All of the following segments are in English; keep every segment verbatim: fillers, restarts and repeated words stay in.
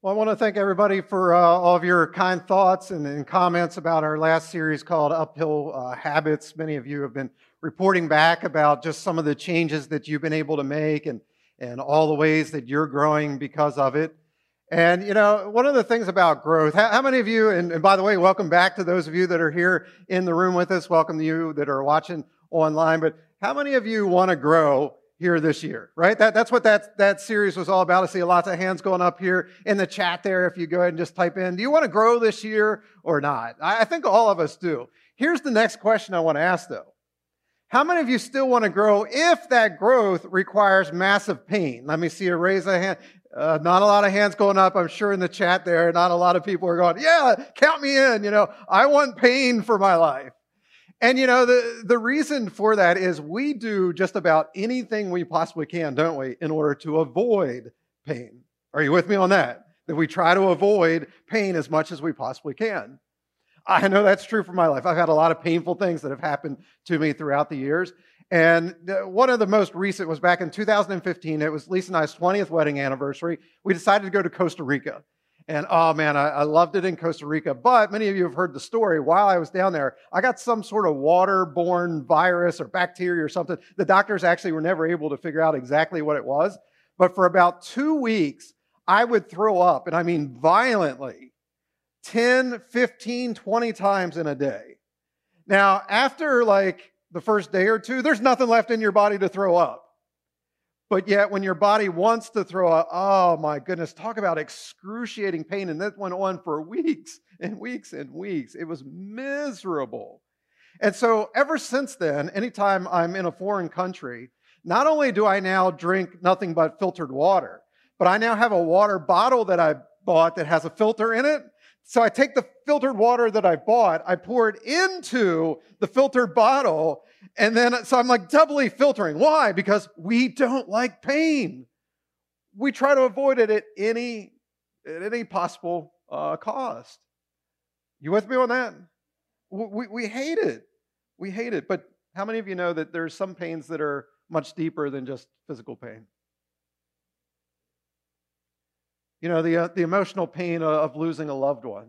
Well, I want to thank everybody for uh, all of your kind thoughts and, and comments about our last series called Uphill uh, Habits. Many of you have been reporting back about just some of the changes that you've been able to make and, and all the ways that you're growing because of it. And, you know, one of the things about growth, how, how many of you, and, and by the way, welcome back to those of you that are here in the room with us, welcome to you that are watching online, but how many of you want to grow here this year, right? That, that's what that, that series was all about. I see lots of hands going up here in the chat there. If you go ahead and just type in, do you want to grow this year or not? I, I think all of us do. Here's the next question I want to ask though. How many of you still want to grow if that growth requires massive pain? Let me see a raise of hand. Uh, not a lot of hands going up. I'm sure in the chat there, not a lot of people are going, yeah, count me in. You know, I want pain for my life. And, you know, the, the reason for that is we do just about anything we possibly can, don't we, in order to avoid pain. Are you with me on that? That we try to avoid pain as much as we possibly can. I know that's true for my life. I've had a lot of painful things that have happened to me throughout the years. And one of the most recent was back in two thousand fifteen. It was Lisa and I's twentieth wedding anniversary. We decided to go to Costa Rica. And oh man, I, I loved it in Costa Rica. But many of you have heard the story. While I was down there, I got some sort of waterborne virus or bacteria or something. The doctors actually were never able to figure out exactly what it was. But for about two weeks, I would throw up, and I mean violently, ten, fifteen, twenty times in a day. Now, after like the first day or two, there's nothing left in your body to throw up. But yet when your body wants to throw up, oh my goodness, talk about excruciating pain. And that went on for weeks and weeks and weeks. It was miserable. And so ever since then, anytime I'm in a foreign country, not only do I now drink nothing but filtered water, but I now have a water bottle that I bought that has a filter in it. So I take the filtered water that I bought, I pour it into the filtered bottle, and then, so I'm like doubly filtering. Why? Because we don't like pain. We try to avoid it at any, at any possible uh, cost. You with me on that? We, we hate it. We hate it. But how many of you know that there's some pains that are much deeper than just physical pain? You know, the, uh, the emotional pain of losing a loved one.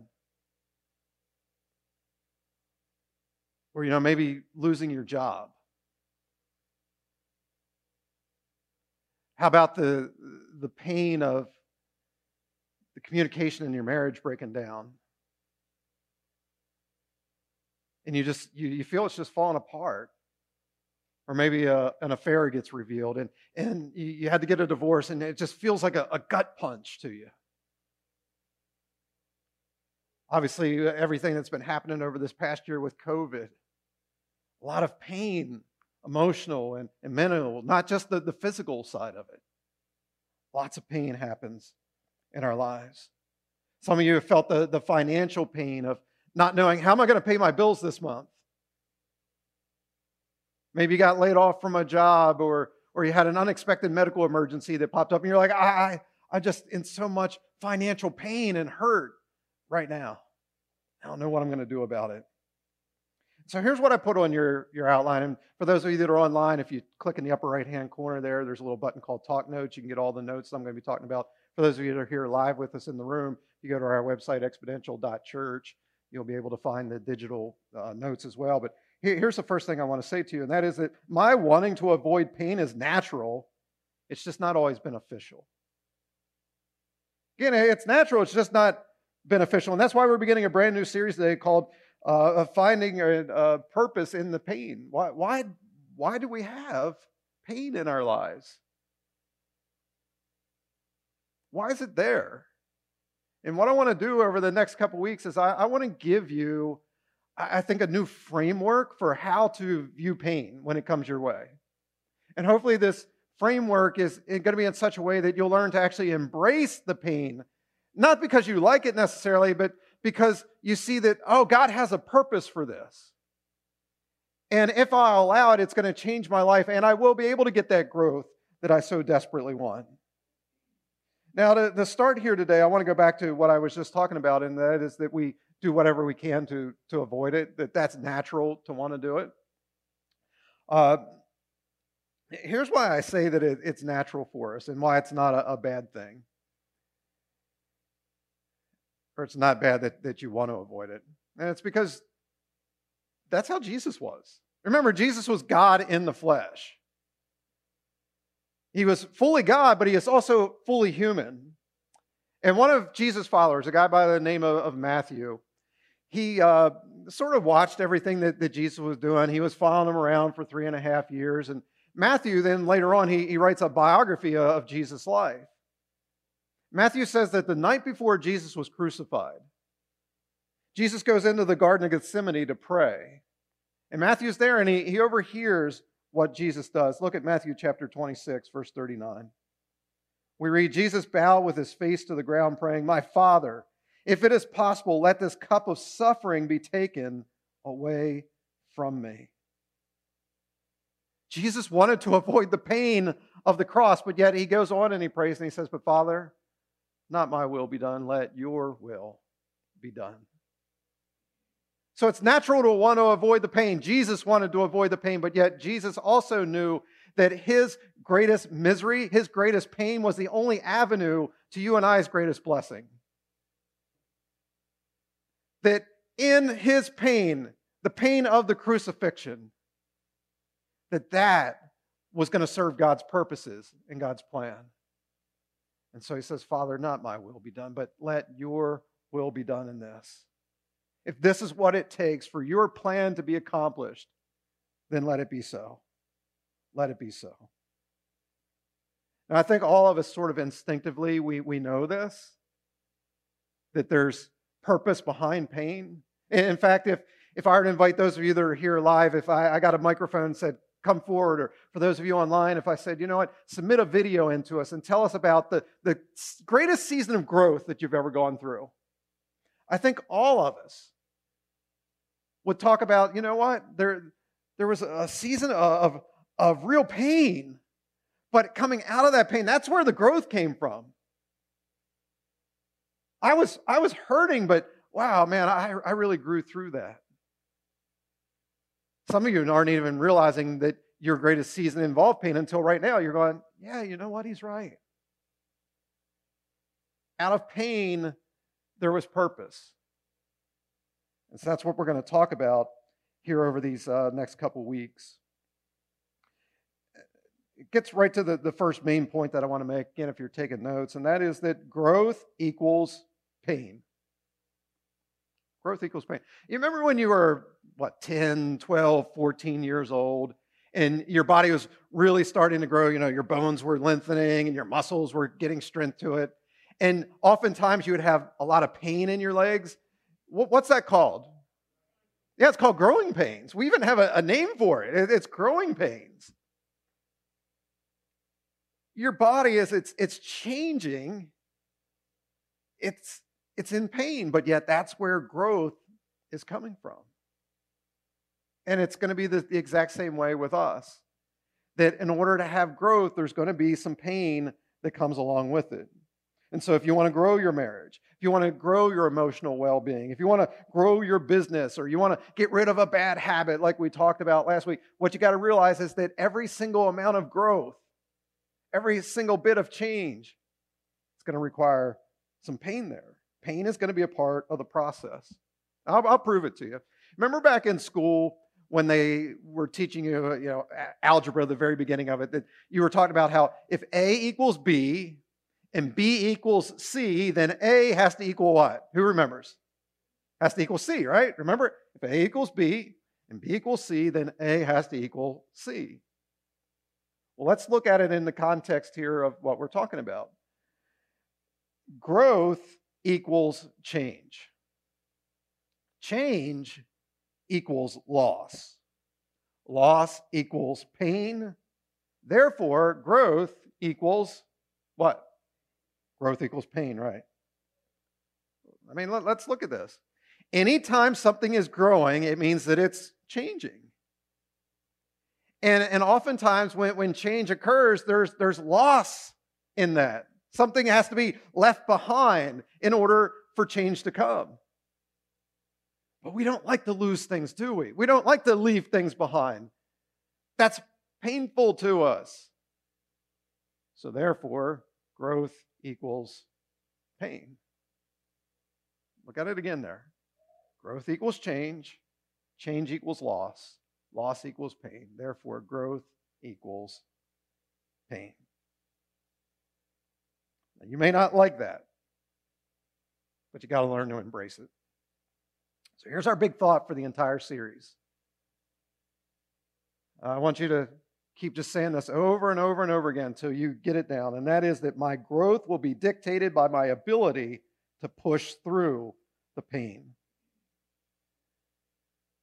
Or, you know, maybe losing your job. How about the, the pain of the communication in your marriage breaking down? And you just, you, you feel it's just falling apart. Or maybe a, an affair gets revealed and, and you, you had to get a divorce and it just feels like a, a gut punch to you. Obviously, everything that's been happening over this past year with COVID, a lot of pain, emotional and, and mental, not just the, the physical side of it. Lots of pain happens in our lives. Some of you have felt the, the financial pain of not knowing, how am I going to pay my bills this month? Maybe you got laid off from a job or, or you had an unexpected medical emergency that popped up and you're like, I, I, I'm just in so much financial pain and hurt right now. I don't know what I'm going to do about it. So here's what I put on your, your outline. And for those of you that are online, if you click in the upper right-hand corner there, there's a little button called Talk Notes. You can get all the notes I'm going to be talking about. For those of you that are here live with us in the room, you go to our website, exponential dot church. You'll be able to find the digital uh, notes as well. But here, here's the first thing I want to say to you, and that is that my wanting to avoid pain is natural. It's just not always beneficial. Again, it's natural. It's just not beneficial. And that's why we're beginning a brand new series today called uh, Finding a, a Purpose in the Pain. Why, why, why do we have pain in our lives? Why is it there? And what I want to do over the next couple weeks is I, I want to give you, I think, a new framework for how to view pain when it comes your way. And hopefully this framework is going to be in such a way that you'll learn to actually embrace the pain. Not because you like it necessarily, but because you see that, oh, God has a purpose for this. And if I allow it, it's going to change my life, and I will be able to get that growth that I so desperately want. Now, to, to start here today, I want to go back to what I was just talking about, and that is that we do whatever we can to, to avoid it, that that's natural to want to do it. Uh, here's why I say that it, it's natural for us and why it's not a, a bad thing. or it's not bad that, that you want to avoid it. And it's because that's how Jesus was. Remember, Jesus was God in the flesh. He was fully God, but he is also fully human. And one of Jesus' followers, a guy by the name of, of Matthew, he uh, sort of watched everything that, that Jesus was doing. He was following him around for three and a half years. And Matthew, then later on, he, he writes a biography of Jesus' life. Matthew says that the night before Jesus was crucified, Jesus goes into the Garden of Gethsemane to pray. And Matthew's there, and he, he overhears what Jesus does. Look at Matthew chapter twenty-six, verse thirty-nine. We read, Jesus bowed with his face to the ground, praying, "My Father, if it is possible, let this cup of suffering be taken away from me." Jesus wanted to avoid the pain of the cross, but yet he goes on and he prays and he says, "But Father, not my will be done, let your will be done." So it's natural to want to avoid the pain. Jesus wanted to avoid the pain, but yet Jesus also knew that his greatest misery, his greatest pain was the only avenue to you and I's greatest blessing. That in his pain, the pain of the crucifixion, that that was going to serve God's purposes and God's plan. And so he says, "Father, not my will be done, but let your will be done in this. If this is what it takes for your plan to be accomplished, then let it be so. Let it be so." And I think all of us sort of instinctively, we, we know this, that there's purpose behind pain. In fact, if, if I were to invite those of you that are here live, if I, I got a microphone and said, "Come forward," or for those of you online, if I said, "You know what, submit a video into us and tell us about the, the greatest season of growth that you've ever gone through," I think all of us would talk about, you know what, there, there was a season of, of real pain, but coming out of that pain, that's where the growth came from. I was, I was hurting, but wow, man, I, I really grew through that. Some of you aren't even realizing that your greatest season involved pain until right now. You're going, yeah, you know what? He's right. Out of pain, there was purpose. And so that's what we're going to talk about here over these uh, next couple weeks. It gets right to the, the first main point that I want to make, again, if you're taking notes, and that is that growth equals pain. Growth equals pain. You remember when you were, what, ten, twelve, fourteen years old, and your body was really starting to grow, you know, your bones were lengthening and your muscles were getting strength to it, and oftentimes you would have a lot of pain in your legs. What's that called? Yeah, it's called growing pains. We even have a, a name for it. It's growing pains. Your body is, it's it's changing. It's It's in pain, but yet that's where growth is coming from. And it's going to be the, the exact same way with us, that in order to have growth, there's going to be some pain that comes along with it. And so if you want to grow your marriage, if you want to grow your emotional well-being, if you want to grow your business, or you want to get rid of a bad habit like we talked about last week, what you got to realize is that every single amount of growth, every single bit of change, it's going to require some pain there. Pain is going to be a part of the process. I'll, I'll prove it to you. Remember back in school when they were teaching you, you know, algebra, the very beginning of it, that you were talking about how if A equals B and B equals C, then A has to equal what? Who remembers? Has to equal C, right? Remember, if A equals B and B equals C, then A has to equal C. Well, let's look at it in the context here of what we're talking about. Growth equals change. Change equals loss. Loss equals pain. Therefore, growth equals what? Growth equals pain, right? I mean, let, let's look at this. Anytime something is growing, it means that it's changing. And, and oftentimes when, when change occurs, there's, there's loss in that. Something has to be left behind in order for change to come. But we don't like to lose things, do we? We don't like to leave things behind. That's painful to us. So therefore, growth equals pain. Look at it again there. Growth equals change. Change equals loss. Loss equals pain. Therefore, growth equals pain. Now, you may not like that, but you got to learn to embrace it. So here's our big thought for the entire series. I want you to keep just saying this over and over and over again until you get it down, and that is that my growth will be dictated by my ability to push through the pain.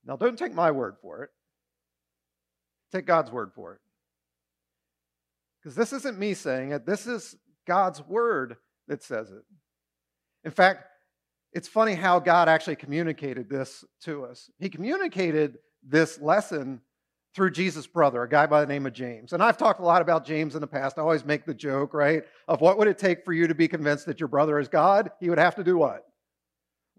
Now, don't take my word for it. Take God's word for it. Because this isn't me saying it. This is God's word that says it. In fact, it's funny how God actually communicated this to us. He communicated this lesson through Jesus' brother, a guy by the name of James. And I've talked a lot about James in the past. I always make the joke, right, of what would it take for you to be convinced that your brother is God? He would have to do what?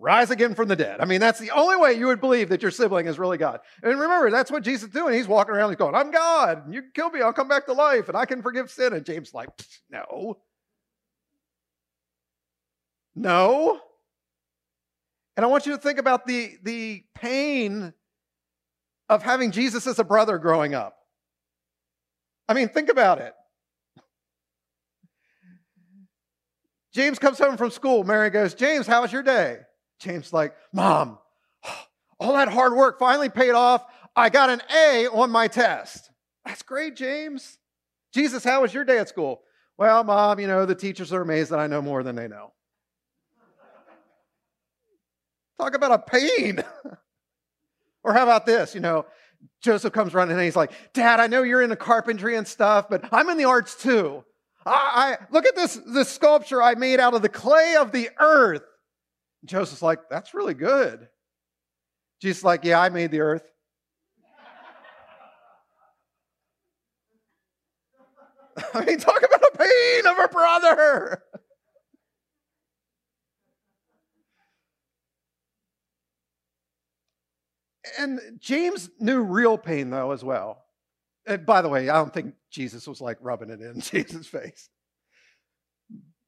Rise again from the dead. I mean, that's the only way you would believe that your sibling is really God. And remember, that's what Jesus is doing. He's walking around, he's going, I'm God, and you can kill me, I'll come back to life, and I can forgive sin. And James is like, no. No. And I want you to think about the, the pain of having Jesus as a brother growing up. I mean, think about it. James comes home from school. Mary goes, James, how was your day? James like, Mom, all that hard work finally paid off. I got an A on my test. That's great, James. Jesus, how was your day at school? Well, Mom, you know, the teachers are amazed that I know more than they know. Talk about a pain. Or how about this, you know, Joseph comes running and he's like, Dad, I know you're into carpentry and stuff, but I'm in the arts too. I, I look at this, this sculpture I made out of the clay of the earth. Joseph's like, that's really good. Jesus is like, yeah, I made the earth. I mean, talk about the pain of a brother. And James knew real pain, though, as well. And by the way, I don't think Jesus was like rubbing it in Jesus' face.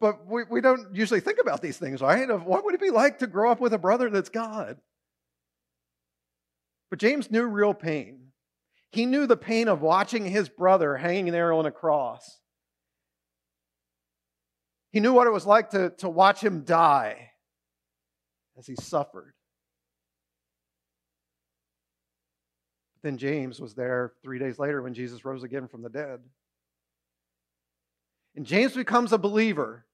But we, we don't usually think about these things, right? Of what would it be like to grow up with a brother that's God? But James knew real pain. He knew the pain of watching his brother hanging there on a cross. He knew what it was like to, to watch him die as he suffered. But then James was there three days later when Jesus rose again from the dead. And James becomes a believer.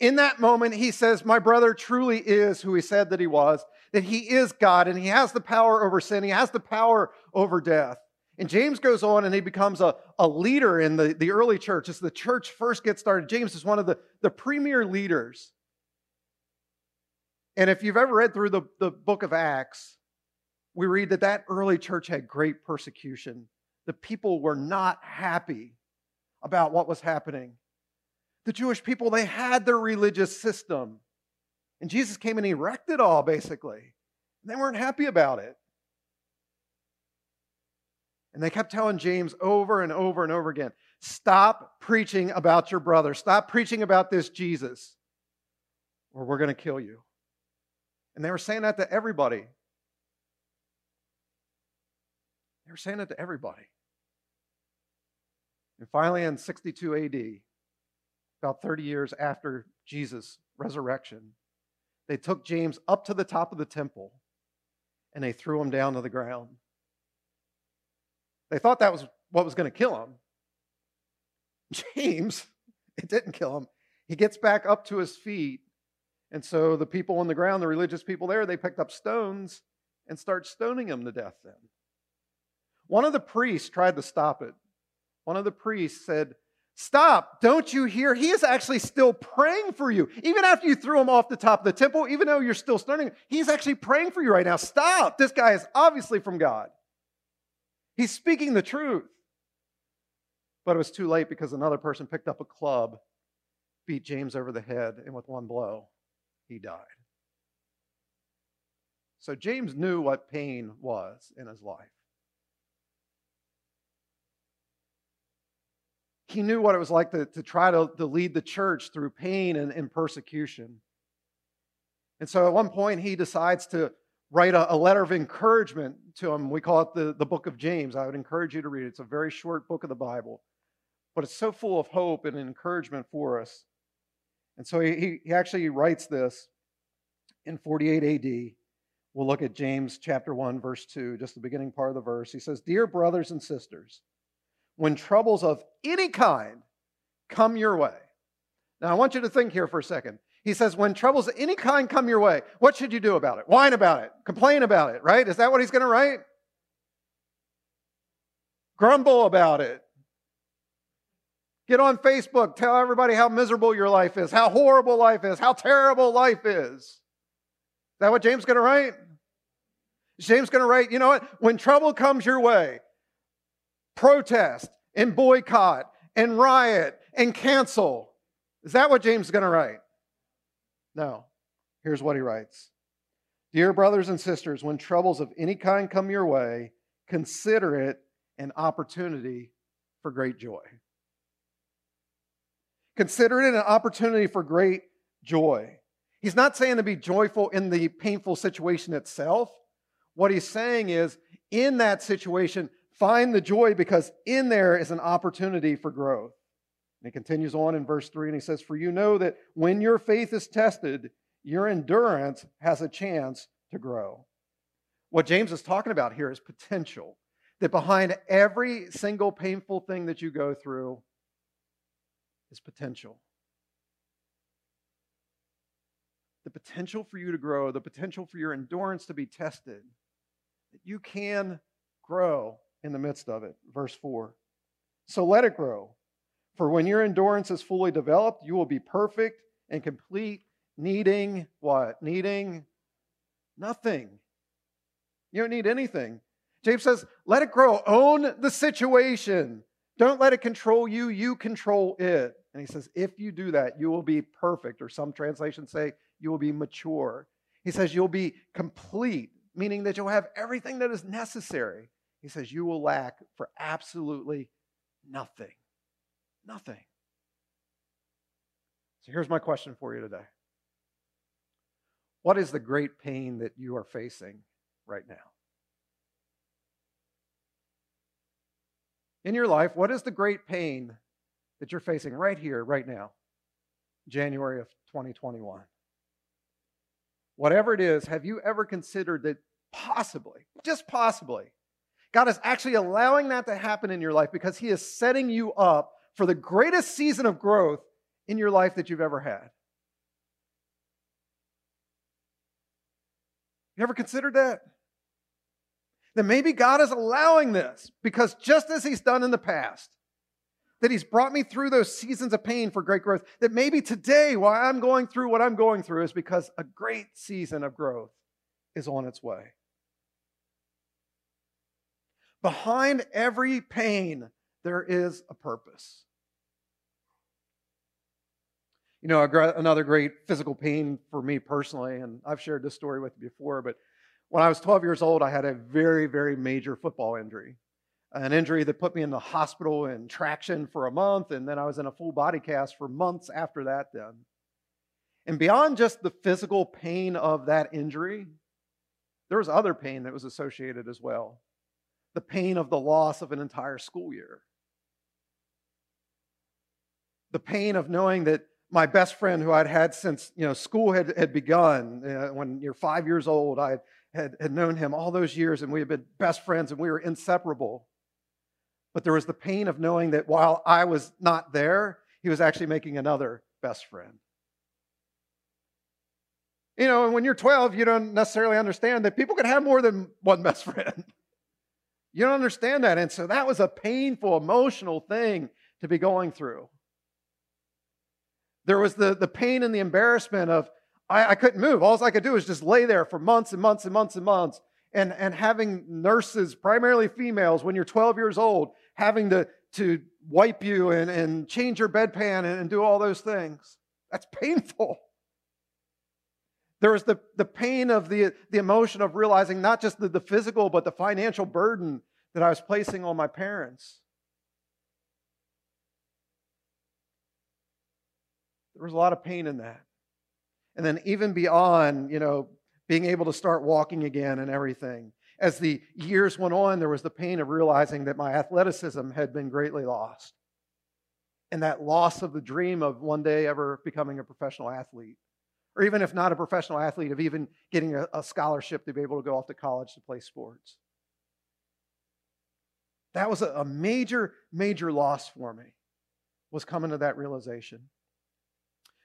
In that moment, he says, my brother truly is who he said that he was, that he is God, and he has the power over sin. He has the power over death. And James goes on, and he becomes a, a leader in the, the early church. As the church first gets started, James is one of the, the premier leaders. And if you've ever read through the, the book of Acts, we read that that early church had great persecution. The people were not happy about what was happening. The Jewish people, they had their religious system. And Jesus came and he wrecked it all, basically. And they weren't happy about it. And they kept telling James over and over and over again, stop preaching about your brother. Stop preaching about this Jesus, or we're going to kill you. And they were saying that to everybody. They were saying it to everybody. And finally, in sixty-two A D, about thirty years after Jesus' resurrection, they took James up to the top of the temple and they threw him down to the ground. They thought that was what was going to kill him. James, it didn't kill him. He gets back up to his feet. And so the people on the ground, the religious people there, they picked up stones and start stoning him to death then. One of the priests tried to stop it. One of the priests said, stop, don't you hear? He is actually still praying for you. Even after you threw him off the top of the temple, even though you're still stoning him, he's actually praying for you right now. Stop, this guy is obviously from God. He's speaking the truth. But it was too late because another person picked up a club, beat James over the head, and with one blow, he died. So James knew what pain was in his life. He knew what it was like to, to try to, to lead the church through pain and, and persecution. And so at one point, he decides to write a, a letter of encouragement to him. We call it the, the book of James. I would encourage you to read it. It's a very short book of the Bible, but it's so full of hope and encouragement for us. And so he, he actually writes this in forty-eight A D. We'll look at James chapter one, verse two, just the beginning part of the verse. He says, "Dear brothers and sisters, when troubles of any kind come your way." Now, I want you to think here for a second. He says, when troubles of any kind come your way, what should you do about it? Whine about it. Complain about it, right? Is that what he's going to write? Grumble about it. Get on Facebook, tell everybody how miserable your life is, how horrible life is, how terrible life is. Is that what James is going to write? Is James going to write, you know what? When trouble comes your way, protest and boycott and riot and cancel. Is that what James is going to write? No. Here's what he writes. "Dear brothers and sisters, when troubles of any kind come your way, consider it an opportunity for great joy." Consider it an opportunity for great joy. He's not saying to be joyful in the painful situation itself. What he's saying is, in that situation, find the joy, because in there is an opportunity for growth. And he continues on in verse three, and he says, "For you know that when your faith is tested, your endurance has a chance to grow." What James is talking about here is potential. That behind every single painful thing that you go through, is potential. The potential for you to grow, the potential for your endurance to be tested, that you can grow in the midst of it. Verse four, "So let it grow, for when your endurance is fully developed, you will be perfect and complete, needing what? Needing nothing." You don't need anything. James says, let it grow. Own the situation. Don't let it control you. You control it. And he says, if you do that, you will be perfect. Or some translations say, you will be mature. He says, you'll be complete, meaning that you'll have everything that is necessary. He says, you will lack for absolutely nothing. Nothing. So here's my question for you today. What is the great pain that you are facing right now? In your life, what is the great pain that you're facing right here, right now, January of twenty twenty-one? Whatever it is, have you ever considered that possibly, just possibly, God is actually allowing that to happen in your life because He is setting you up for the greatest season of growth in your life that you've ever had? You ever considered that? That maybe God is allowing this because just as He's done in the past, that He's brought me through those seasons of pain for great growth, that maybe today why I'm going through what I'm going through is because a great season of growth is on its way. Behind every pain, there is a purpose. You know, another great physical pain for me personally, and I've shared this story with you before, but when I was twelve years old, I had a very, very major football injury, an injury that put me in the hospital in traction for a month, and then I was in a full body cast for months after that then. And beyond just the physical pain of that injury, there was other pain that was associated as well, the pain of the loss of an entire school year, the pain of knowing that my best friend who I'd had since, you know, school had, had begun, uh, when you're five years old, I had Had, had known him all those years, and we had been best friends, and we were inseparable. But there was the pain of knowing that while I was not there, he was actually making another best friend. You know, and when you're twelve, you don't necessarily understand that people can have more than one best friend. You don't understand that, and so that was a painful, emotional thing to be going through. There was the, the pain and the embarrassment of, I, I couldn't move. All I could do was just lay there for months and months and months and months. And, and having nurses, primarily females, when you're twelve years old, having to, to wipe you and, and change your bedpan and, and do all those things. That's painful. There was the, the pain of the, the emotion of realizing not just the, the physical, but the financial burden that I was placing on my parents. There was a lot of pain in that. and then even beyond, you know, being able to start walking again and everything. As the years went on, there was the pain of realizing that my athleticism had been greatly lost, and that loss of the dream of one day ever becoming a professional athlete, or even if not a professional athlete, of even getting a, a scholarship to be able to go off to college to play sports. That was a, a major, major loss for me, was coming to that realization.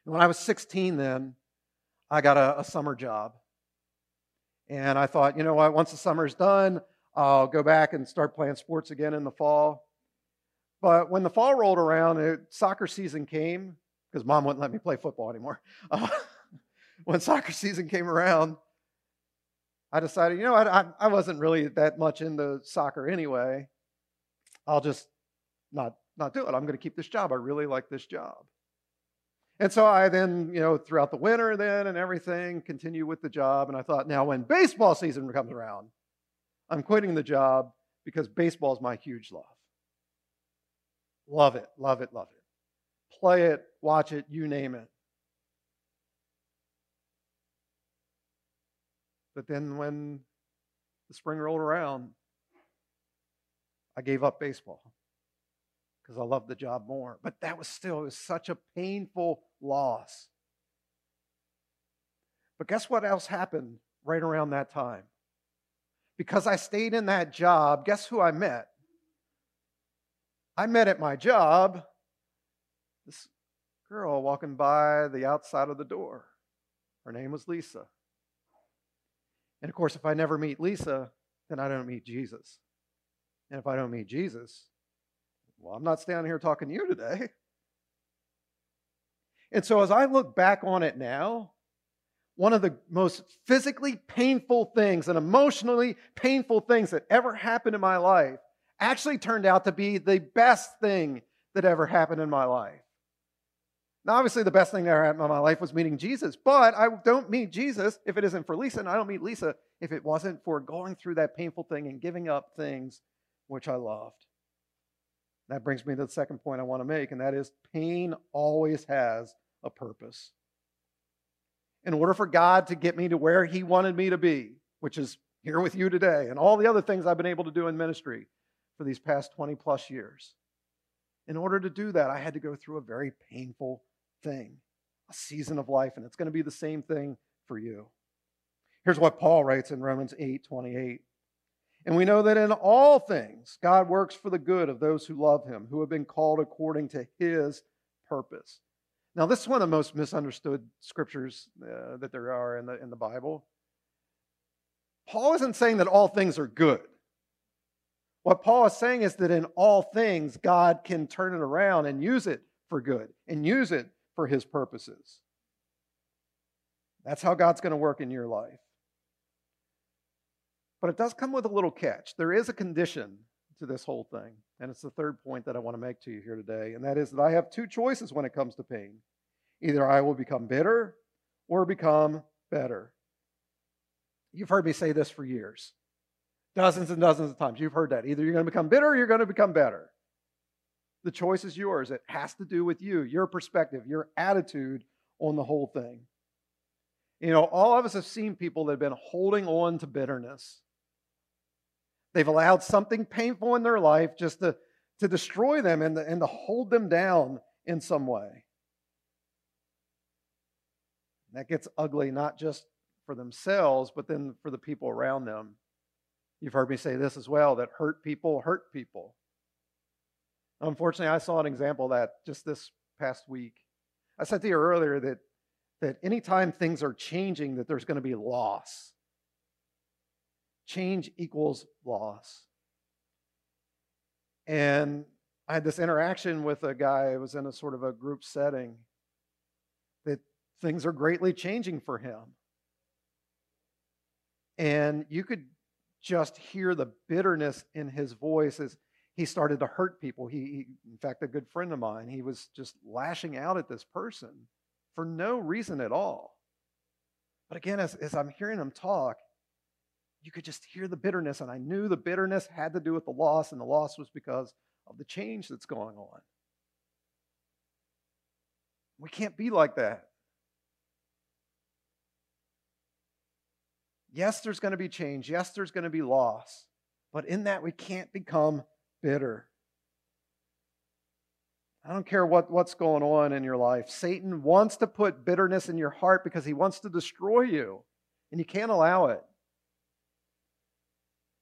And when I was sixteen then, I got a, a summer job. And I thought, you know what, once the summer's done, I'll go back and start playing sports again in the fall. But when the fall rolled around, it, soccer season came, because Mom wouldn't let me play football anymore. Uh, when soccer season came around, I decided, you know, I, I, I wasn't really that much into soccer anyway. I'll just not, not do it. I'm going to keep this job. I really like this job. And so I then, you know, throughout the winter then and everything, continue with the job. And I thought, now when baseball season comes around, I'm quitting the job because baseball is my huge love. Love it, love it, love it. Play it, watch it, you name it. But then when the spring rolled around, I gave up baseball because I loved the job more. But that was still, it was such a painful loss. But guess what else happened right around that time? Because I stayed in that job, guess who I met? I met at my job this girl walking by the outside of the door. Her name was Lisa. And of course, if I never meet Lisa, then I don't meet Jesus. And if I don't meet Jesus, well, I'm not standing here talking to you today. And so as I look back on it now, one of the most physically painful things and emotionally painful things that ever happened in my life actually turned out to be the best thing that ever happened in my life. Now, obviously, the best thing that ever happened in my life was meeting Jesus, but I don't meet Jesus if it isn't for Lisa, and I don't meet Lisa if it wasn't for going through that painful thing and giving up things which I loved. That brings me to the second point I want to make, and that is pain always has a purpose. In order for God to get me to where He wanted me to be, which is here with you today, and all the other things I've been able to do in ministry, for these past twenty plus years. In order to do that, I had to go through a very painful thing, a season of life, and it's going to be the same thing for you. Here's what Paul writes in Romans eight twenty-eight. And we know that in all things, God works for the good of those who love Him, who have been called according to His purpose. Now, this is one of the most misunderstood scriptures uh, that there are in the, in the Bible. Paul isn't saying that all things are good. What Paul is saying is that in all things, God can turn it around and use it for good and use it for His purposes. That's how God's going to work in your life. But it does come with a little catch. There is a condition to this whole thing, and it's the third point that I want to make to you here today, and that is that I have two choices when it comes to pain. Either I will become bitter or become better. You've heard me say this for years. Dozens and dozens of times. You've heard that. Either you're going to become bitter or you're going to become better. The choice is yours. It has to do with you, your perspective, your attitude on the whole thing. You know, all of us have seen people that have been holding on to bitterness. They've allowed something painful in their life just to, to destroy them and to, and to hold them down in some way. And that gets ugly not just for themselves, but then for the people around them. You've heard me say this as well, that hurt people hurt people. Unfortunately, I saw an example of that just this past week. I said to you earlier that, that anytime things are changing, that there's going to be loss. Change equals loss. And I had this interaction with a guy who was in a sort of a group setting that things are greatly changing for him. And you could just hear the bitterness in his voice as he started to hurt people. He, he, in fact, a good friend of mine, he was just lashing out at this person for no reason at all. But again, as, as I'm hearing him talk, you could just hear the bitterness, and I knew the bitterness had to do with the loss, and the loss was because of the change that's going on. We can't be like that. Yes, there's going to be change. Yes, there's going to be loss. But in that, we can't become bitter. I don't care what, what's going on in your life. Satan wants to put bitterness in your heart because he wants to destroy you, and you can't allow it.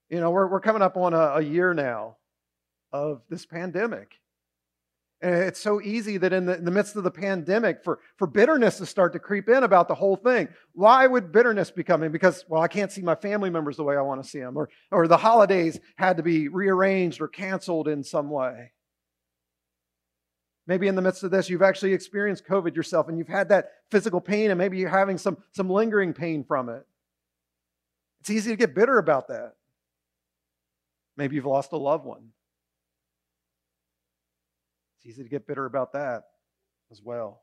You know, we're, we're coming up on a, a year now of this pandemic. And it's so easy that in the, in the midst of the pandemic for, for bitterness to start to creep in about the whole thing. Why would bitterness be coming? Because, well, I can't see my family members the way I want to see them, or, or the holidays had to be rearranged or canceled in some way. Maybe in the midst of this, you've actually experienced COVID yourself and you've had that physical pain, and maybe you're having some, some lingering pain from it. It's easy to get bitter about that. Maybe you've lost a loved one. It's easy to get bitter about that as well.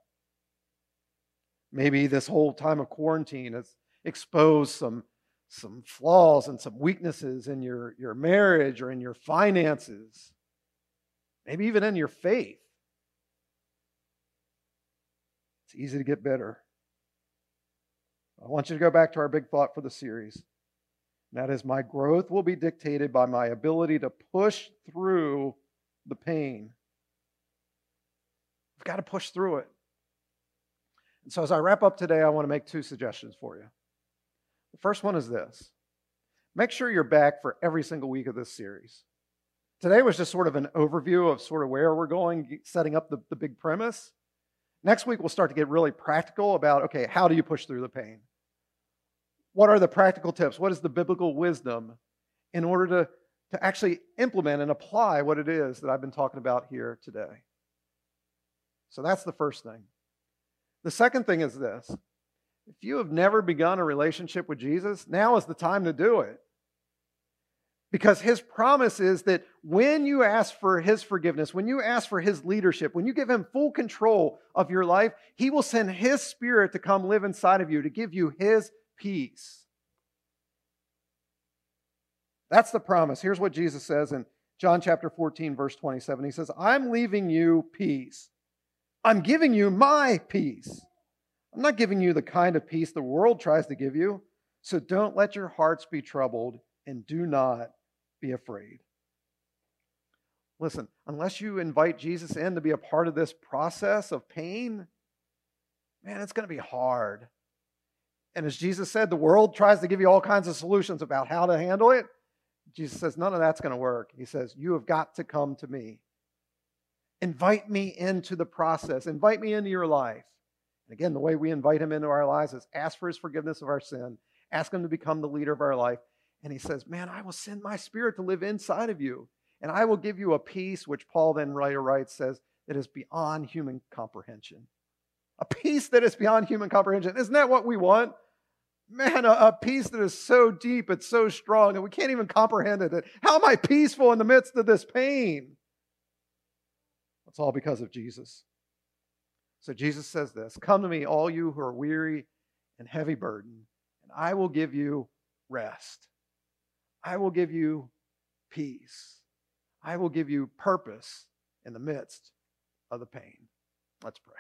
Maybe this whole time of quarantine has exposed some, some flaws and some weaknesses in your, your marriage or in your finances, maybe even in your faith. It's easy to get bitter. I want you to go back to our big thought for the series. And that is, my growth will be dictated by my ability to push through the pain. We've got to push through it. And so as I wrap up today, I want to make two suggestions for you. The first one is this. Make sure you're back for every single week of this series. Today was just sort of an overview of sort of where we're going, setting up the, the big premise. Next week, we'll start to get really practical about, okay, how do you push through the pain? What are the practical tips? What is the biblical wisdom in order to, to actually implement and apply what it is that I've been talking about here today? So that's the first thing. The second thing is this. If you have never begun a relationship with Jesus, now is the time to do it. Because his promise is that when you ask for his forgiveness, when you ask for his leadership, when you give him full control of your life, he will send his Spirit to come live inside of you, to give you his peace. That's the promise. Here's what Jesus says in John chapter fourteen, verse twenty-seven. He says, I'm leaving you peace. I'm giving you my peace. I'm not giving you the kind of peace the world tries to give you. So don't let your hearts be troubled, and do not be afraid. Listen, unless you invite Jesus in to be a part of this process of pain, man, it's going to be hard. And as Jesus said, the world tries to give you all kinds of solutions about how to handle it. Jesus says, none of that's going to work. He says, you have got to come to me. Invite me into the process. Invite me into your life. And again, the way we invite him into our lives is ask for his forgiveness of our sin. Ask him to become the leader of our life. And he says, man, I will send my Spirit to live inside of you. And I will give you a peace, which Paul then writer writes, says, that is beyond human comprehension. A peace that is beyond human comprehension. Isn't that what we want? Man, a, a peace that is so deep, it's so strong that we can't even comprehend it. How am I peaceful in the midst of this pain? It's all because of Jesus. So Jesus says this, come to me, all you who are weary and heavy burdened, and I will give you rest. I will give you peace. I will give you purpose in the midst of the pain. Let's pray.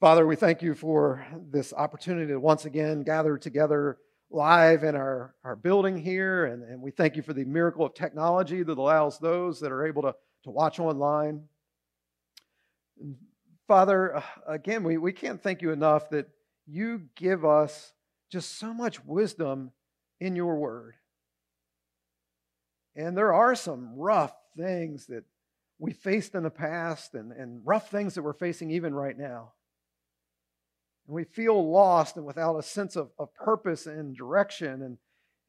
Father, we thank you for this opportunity to once again gather together live in our, our building here. And, and we thank you for the miracle of technology that allows those that are able to, to watch online. Father, again, we, we can't thank you enough that you give us just so much wisdom in your word. And there are some rough things that we faced in the past, and, and rough things that we're facing even right now. And we feel lost and without a sense of, of purpose and direction. And,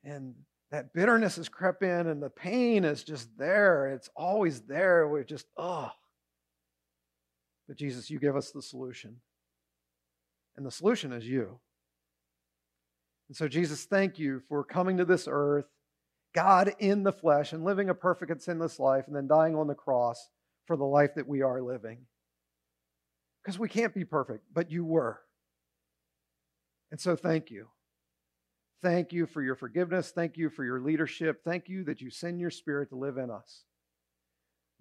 and that bitterness has crept in, and the pain is just there. It's always there. We're just, oh. But Jesus, you give us the solution. And the solution is you. And so, Jesus, thank you for coming to this earth, God in the flesh, and living a perfect and sinless life, and then dying on the cross for the life that we are living. Because we can't be perfect, but you were. And so thank you. Thank you for your forgiveness. Thank you for your leadership. Thank you that you send your Spirit to live in us.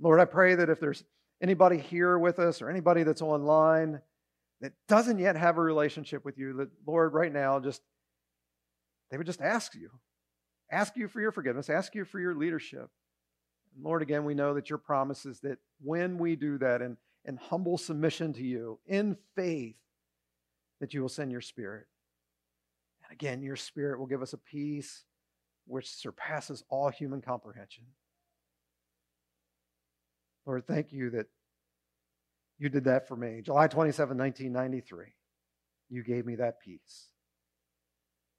Lord, I pray that if there's anybody here with us or anybody that's online that doesn't yet have a relationship with you, that, Lord, right now, just They would just ask you, ask you for your forgiveness, ask you for your leadership. And Lord, again, we know that your promise is that when we do that in, in humble submission to you, in faith, that you will send your Spirit. And again, your Spirit will give us a peace which surpasses all human comprehension. Lord, thank you that you did that for me. July twenty-seventh, nineteen ninety-three, you gave me that peace.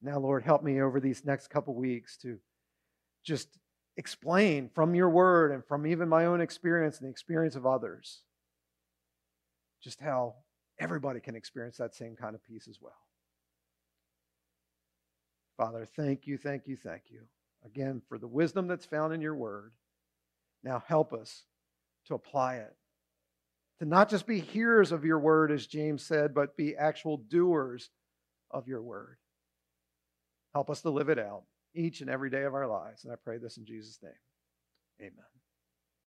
Now, Lord, help me over these next couple weeks to just explain from your word and from even my own experience and the experience of others, just how everybody can experience that same kind of peace as well. Father, thank you, thank you, thank you again for the wisdom that's found in your word. Now help us to apply it, to not just be hearers of your word, as James said, but be actual doers of your word. Help us to live it out each and every day of our lives. And I pray this in Jesus' name. Amen.